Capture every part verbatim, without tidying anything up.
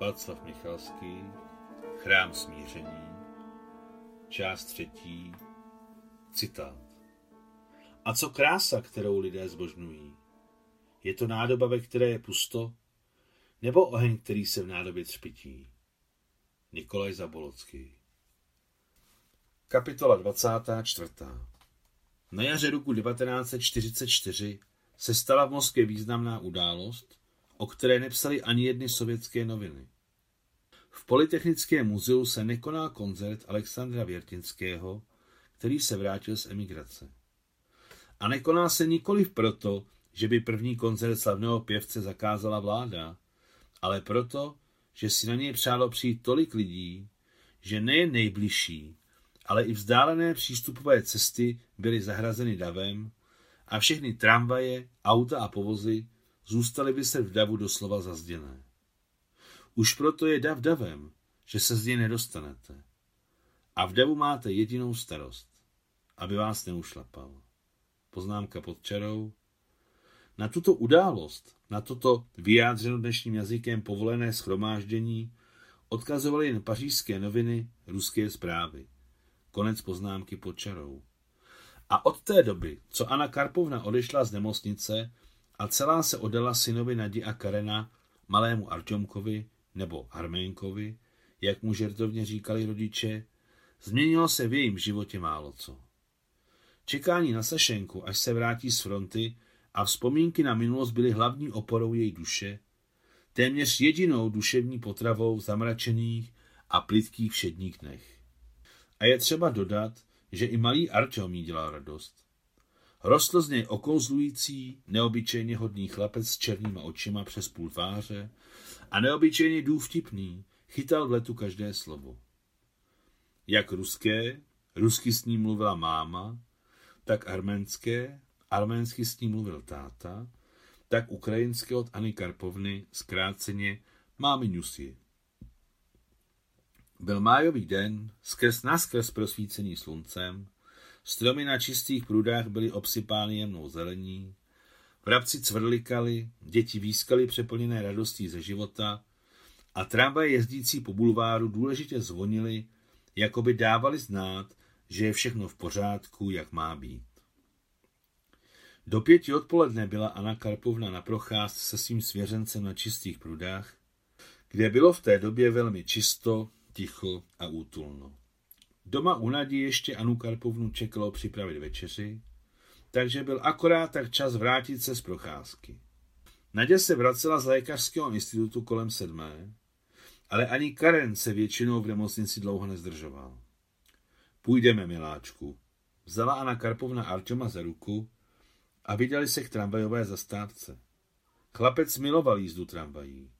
Václav Michalský, Chrám smíření, část třetí, citát. A co krása, kterou lidé zbožňují? Je to nádoba, ve které je pusto? Nebo oheň, který se v nádobě třpytí? Nikolaj Zabolocký. Kapitola dvacátá čtvrtá. Na jaře roku devatenáct set čtyřicet čtyři se stala v Moskvě významná událost, o které nepsali ani jedny sovětské noviny. V Polytechnickém muzeu se nekoná koncert Alexandra Věrtinského, který se vrátil z emigrace. A nekoná se nikoliv proto, že by první koncert slavného pěvce zakázala vláda, ale proto, že si na něj přálo přijít tolik lidí, že nejen nejbližší, ale i vzdálené přístupové cesty byly zahrazeny davem a všechny tramvaje, auta a povozy zůstaly viset v davu doslova zazděné. Už proto je dav davem, že se z něj nedostanete. A v davu máte jedinou starost, aby vás neušlapal. Poznámka pod čarou. Na tuto událost, na toto vyjádřeno dnešním jazykem povolené shromáždění, odkazovaly jen pařížské noviny, ruské zprávy. Konec poznámky pod čarou. A od té doby, co Anna Karpovna odešla z nemocnice a celá se oddala synovi Nadi a Karena, malému Arťomkovi nebo Armenkovi, jak mu žertovně říkali rodiče, změnilo se v jejím životě málo co. Čekání na Sašenku, až se vrátí z fronty, a vzpomínky na minulost byly hlavní oporou její duše, téměř jedinou duševní potravou zamračených a plytkých všedních dnech. A je třeba dodat, že i malý Arťom jí dělal radost. Rostl z něj okouzlující, neobyčejně hodný chlapec s černýma očima přes půl tváře a neobyčejně důvtipný, chytal v letu každé slovo. Jak ruské, rusky s ním mluvila máma, tak arménské, arménsky s ním mluvil táta, tak ukrajinské od Anny Karpovny, zkráceně mámiňusi. Byl májový den, skrz naskrz prosvícený sluncem, stromy na čistých prudách byly obsypány jemnou zelení, vrabci cvrlikali, děti výskaly přeplněné radostí ze života a tramvaje jezdící po bulváru důležitě zvonily, jako by dávali znát, že je všechno v pořádku, jak má být. Do pěti odpoledne byla Anna Karpovna na procházce se svým svěřencem na čistých prudách, kde bylo v té době velmi čisto, ticho a útulno. Doma u Naďi ještě Annu Karpovnu čekalo připravit večeři, takže byl akorát tak čas vrátit se z procházky. Naďa se vracela z lékařského institutu kolem sedmé, ale ani Karen se většinou v nemocnici dlouho nezdržoval. Půjdeme, miláčku. Vzala Anna Karpovna Arťoma za ruku a vydali se k tramvajové zastávce. Chlapec miloval jízdu tramvají.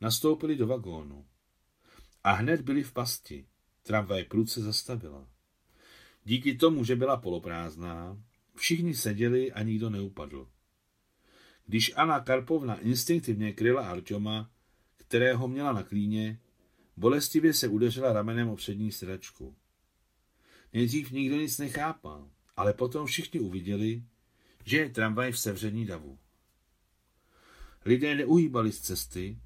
Nastoupili do vagónu. A hned byli v pasti. Tramvaj prudce zastavila. Díky tomu, že byla poloprázdná, všichni seděli a nikdo neupadl. Když Anna Karpovna instinktivně kryla Arťoma, kterého měla na klíně, bolestivě se udeřila ramenem o přední sedačku. Nejdřív nikdo nic nechápal, ale potom všichni uviděli, že je tramvaj v sevření davu. Lidé neuhýbali z cesty,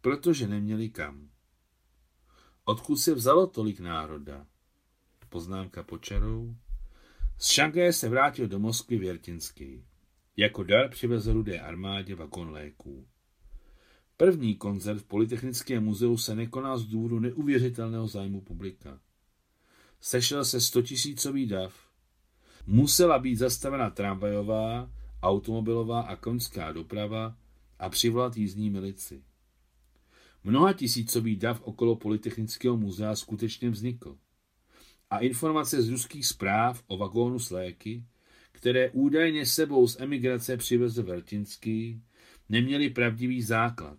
protože neměli kam. Odkud se vzalo tolik národa? Poznámka pod čarou. Z Šangaje se vrátil do Moskvy Vjetinský. Jako dar přivezl Rudé armádě vagon léků. První koncert v Polytechnickém muzeu se nekoná z důvodu neuvěřitelného zájmu publika. Sešel se stotisícový dav. Musela být zastavena tramvajová, automobilová a koňská doprava a přivolat jízdní milici. Mnoha tisícový dav okolo Polytechnického muzea skutečně vznikl. A informace z ruských zpráv o vagónu s léky, které údajně sebou z emigrace přivezl Vertinský, neměly pravdivý základ.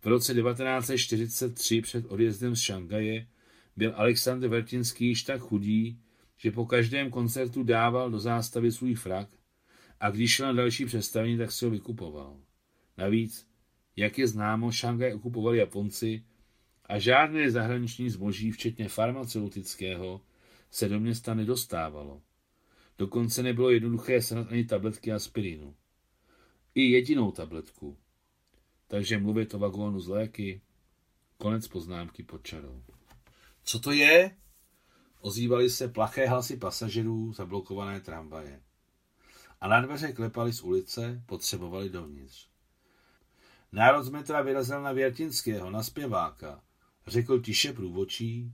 V roce devatenáct set čtyřicet tři před odjezdem z Šangaje byl Aleksandr Vertinský již tak chudý, že po každém koncertu dával do zástavy svůj frak a když šel na další představení, tak si ho vykupoval. Navíc, jak je známo, Šangaj okupovali Japonci a žádné zahraniční zboží, včetně farmaceutického, se do města nedostávalo. Dokonce nebylo jednoduché sehnat ani tabletky aspirinu. I jedinou tabletku. takže mluvit o vagónu z léky. Konec poznámky pod čarou. Co to je? Ozývaly se plaché hlasy pasažerů zablokované tramvaje. A na dveře klepali z ulice, potřebovali dovnitř. Národ z metra vyrazil na Vjetinského, na zpěváka. Řekl tiše průvodčí,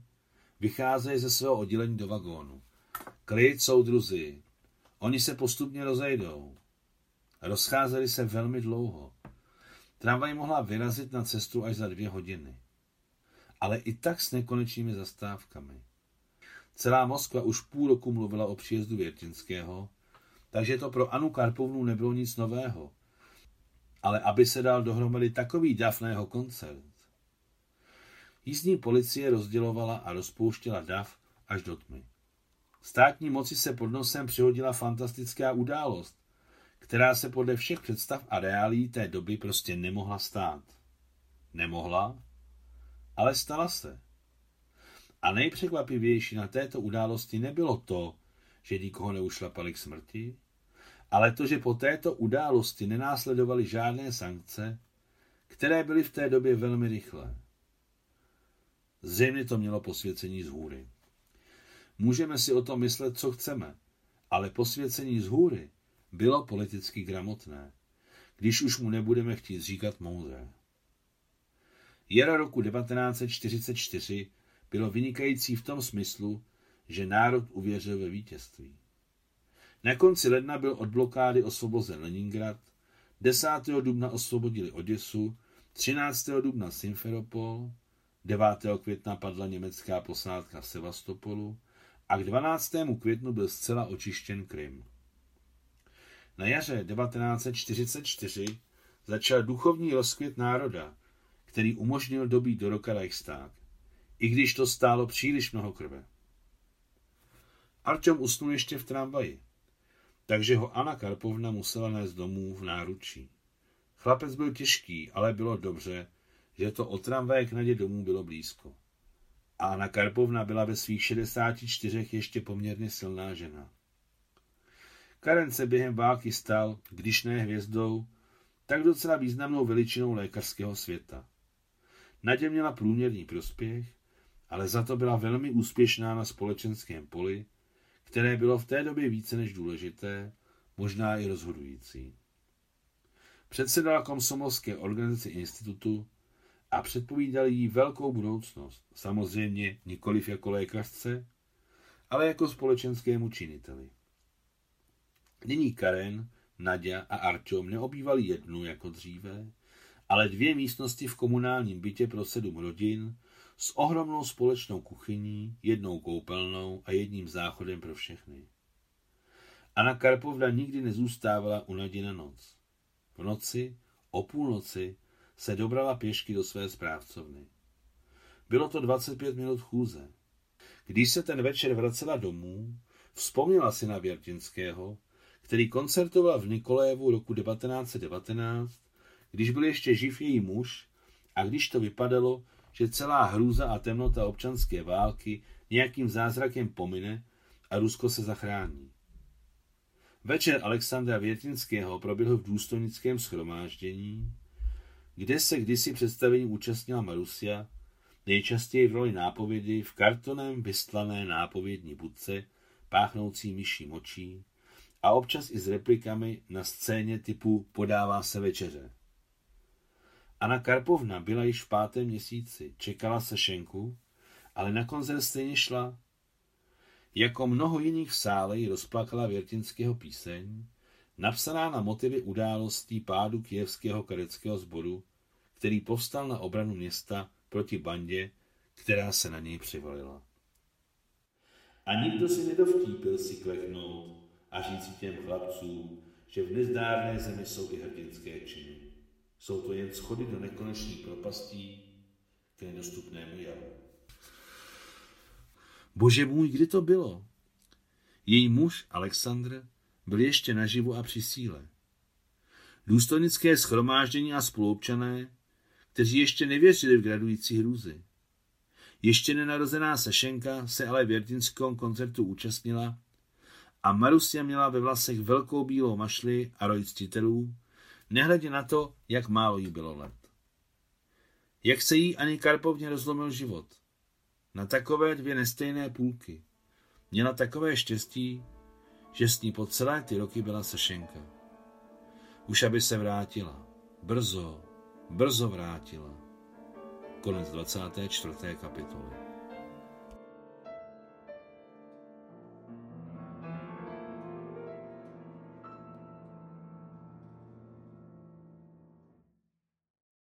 vycházejí ze svého oddělení do vagónu. Klid, soudruzi. Oni se postupně rozejdou. Rozcházeli se velmi dlouho. Tramvaj mohla vyrazit na cestu až za dvě hodiny. Ale i tak s nekonečnými zastávkami. Celá Moskva už půl roku mluvila o příjezdu Vjetinského, takže to pro Annu Karpovnu nebylo nic nového. Ale aby se dal dohromady takový dav na jeho koncert. Jízdní policie rozdělovala a rozpouštěla dav až do tmy. Státní moci se pod nosem přihodila fantastická událost, která se podle všech představ a reálí té doby prostě nemohla stát. Nemohla, ale stala se. A nejpřekvapivější na této události nebylo to, že nikoho neušlapali k smrti, ale to, že po této události nenásledovaly žádné sankce, které byly v té době velmi rychlé. Zřejmě to mělo posvěcení z hůry. Můžeme si o tom myslet, co chceme, ale posvěcení z hůry bylo politicky gramotné, když už mu nebudeme chtít říkat moudré. Jara roku devatenáct set čtyřicet čtyři bylo vynikající v tom smyslu, že národ uvěřil ve vítězství. Na konci ledna byl od blokády osvobozen Leningrad, desátého dubna osvobodili Oděsu, třináctého dubna Simferopol, devátého května padla německá posádka v Sevastopolu a k dvanáctému květnu byl zcela očištěn Krym. Na jaře devatenáct set čtyřicet čtyři začal duchovní rozkvět národa, který umožnil dobít do roka Reichstag, i když to stálo příliš mnoho krve. Arťom usnul ještě v tramvaji, takže ho Anna Karpovna musela nést domů v náručí. Chlapec byl těžký, ale bylo dobře, že to od tramvaje k Naďě domů bylo blízko. A Anna Karpovna byla ve svých šedesáti čtyřech ještě poměrně silná žena. Karen se během války stal, když ne hvězdou, tak docela významnou veličinou lékařského světa. Naďa měla průměrný prospěch, ale za to byla velmi úspěšná na společenském poli, které bylo v té době více než důležité, možná i rozhodující. Předsedala komsomolské organizaci institutu a předpovídala jí velkou budoucnost, samozřejmě nikoliv jako lékařce, ale jako společenskému činiteli. Nyní Karen, Naďa a Arťom neobývali jednu jako dříve, ale dvě místnosti v komunálním bytě pro sedm rodin s ohromnou společnou kuchyní, jednou koupelnou a jedním záchodem pro všechny. Anna Karpovna nikdy nezůstávala u Naďi na noc. V noci, o půlnoci, se dobrala pěšky do své správcovny. Bylo to dvacet pět minut chůze. Když se ten večer vracela domů, vzpomněla si na Vjetinského, který koncertoval v Nikolajevu roku devatenáct set devatenáct, když byl ještě živ její muž a když to vypadalo, že celá hrůza a temnota občanské války nějakým zázrakem pomine a Rusko se zachrání. Večer Alexandra Věrtinského proběhl v důstojnickém shromáždění, kde se kdysi představení účastnila Marusia, nejčastěji v roli nápovědy v kartonem vystlané nápovědní budce, páchnoucí myší močí a občas i s replikami na scéně typu podává se večeře. Anna Karpovna byla již v pátém měsíci, čekala Sašenku, ale na koncert stejně šla. Jako mnoho jiných v sále ji rozplakala Věrtinského píseň, napsaná na motivy událostí pádu kijevského kadeckého sboru, který povstal na obranu města proti bandě, která se na něj přivalila. A nikdo si nedovtípil si kleknout a říct těm chlapcům, že v nezdárné zemi jsou i hrdinské činy. Jsou to jen schody do nekonečných propastí k nedostupnému javu. Bože můj, kdy to bylo? Její muž, Aleksandr, byl ještě naživu a při síle. Důstojnické shromáždění a spoluobčané, kteří ještě nevěřili v gradující hrůzy. Ještě nenarozená Sašenka se ale v Vjetinském koncertu účastnila a Marusia měla ve vlasech velkou bílou mašli a roj ctitelů, nehledě na to, jak málo jí bylo let. Jak se jí Anně Karpovně rozlomil život? Na takové dvě nestejné půlky. Měla takové štěstí, že s ní po celé ty roky byla Sašenka. Už aby se vrátila. Brzo, brzo vrátila. Konec dvacáté čtvrté kapitoly.